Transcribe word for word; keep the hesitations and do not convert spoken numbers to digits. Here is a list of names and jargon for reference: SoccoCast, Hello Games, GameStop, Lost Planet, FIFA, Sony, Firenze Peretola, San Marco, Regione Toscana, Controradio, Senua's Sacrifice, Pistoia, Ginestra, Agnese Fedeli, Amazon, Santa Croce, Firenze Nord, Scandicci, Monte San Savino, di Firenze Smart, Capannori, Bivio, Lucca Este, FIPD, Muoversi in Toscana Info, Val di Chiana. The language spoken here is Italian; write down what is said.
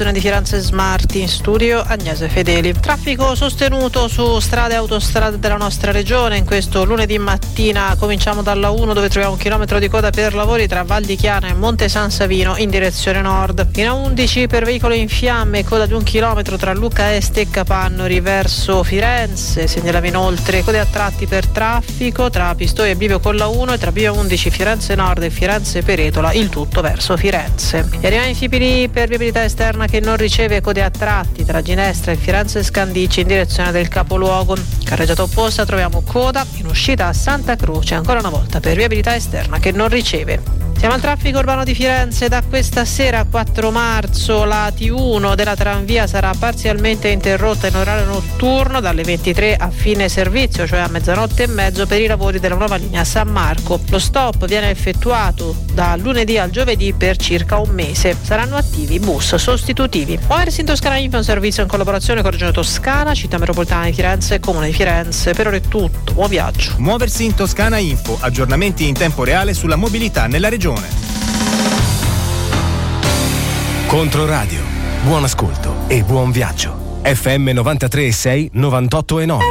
redazione di Firenze Smart, in studio Agnese Fedeli. Traffico sostenuto su strade e autostrade della nostra regione in questo lunedì mattina. Cominciamo dalla uno, dove troviamo un chilometro di coda per lavori tra Val di Chiana e Monte San Savino in direzione nord. In A undici per veicolo in fiamme, coda di un chilometro tra Lucca Este e Capannori verso Firenze. Segnaliamo inoltre code a tratti per traffico tra Pistoia e Bivio con la uno e tra Bivio undici Firenze Nord e Firenze Peretola, il tutto verso Firenze. E arriviamo in F I P D per viabilità esterna che non riceve code a tratti tra Ginestra e Firenze Scandicci in direzione del capoluogo. Carreggiata opposta troviamo coda in uscita a Santa Croce, ancora una volta per viabilità esterna che non riceve. Siamo al traffico urbano di Firenze. Da questa sera quattro marzo la T uno della tranvia sarà parzialmente interrotta in orario notturno dalle ventitré a fine servizio, cioè a mezzanotte e mezzo, per i lavori della nuova linea San Marco. Lo stop viene effettuato da lunedì al giovedì per circa un mese. Saranno attivi bus sostitutivi. Muoversi in Toscana Info è un servizio in collaborazione con Regione Toscana, Città Metropolitana di Firenze e Comune di Firenze. Per ora è tutto, buon viaggio. Muoversi in Toscana Info, aggiornamenti in tempo reale sulla mobilità nella regione. Controradio, buon ascolto e buon viaggio. F M novantatré e sei, novantotto e nove.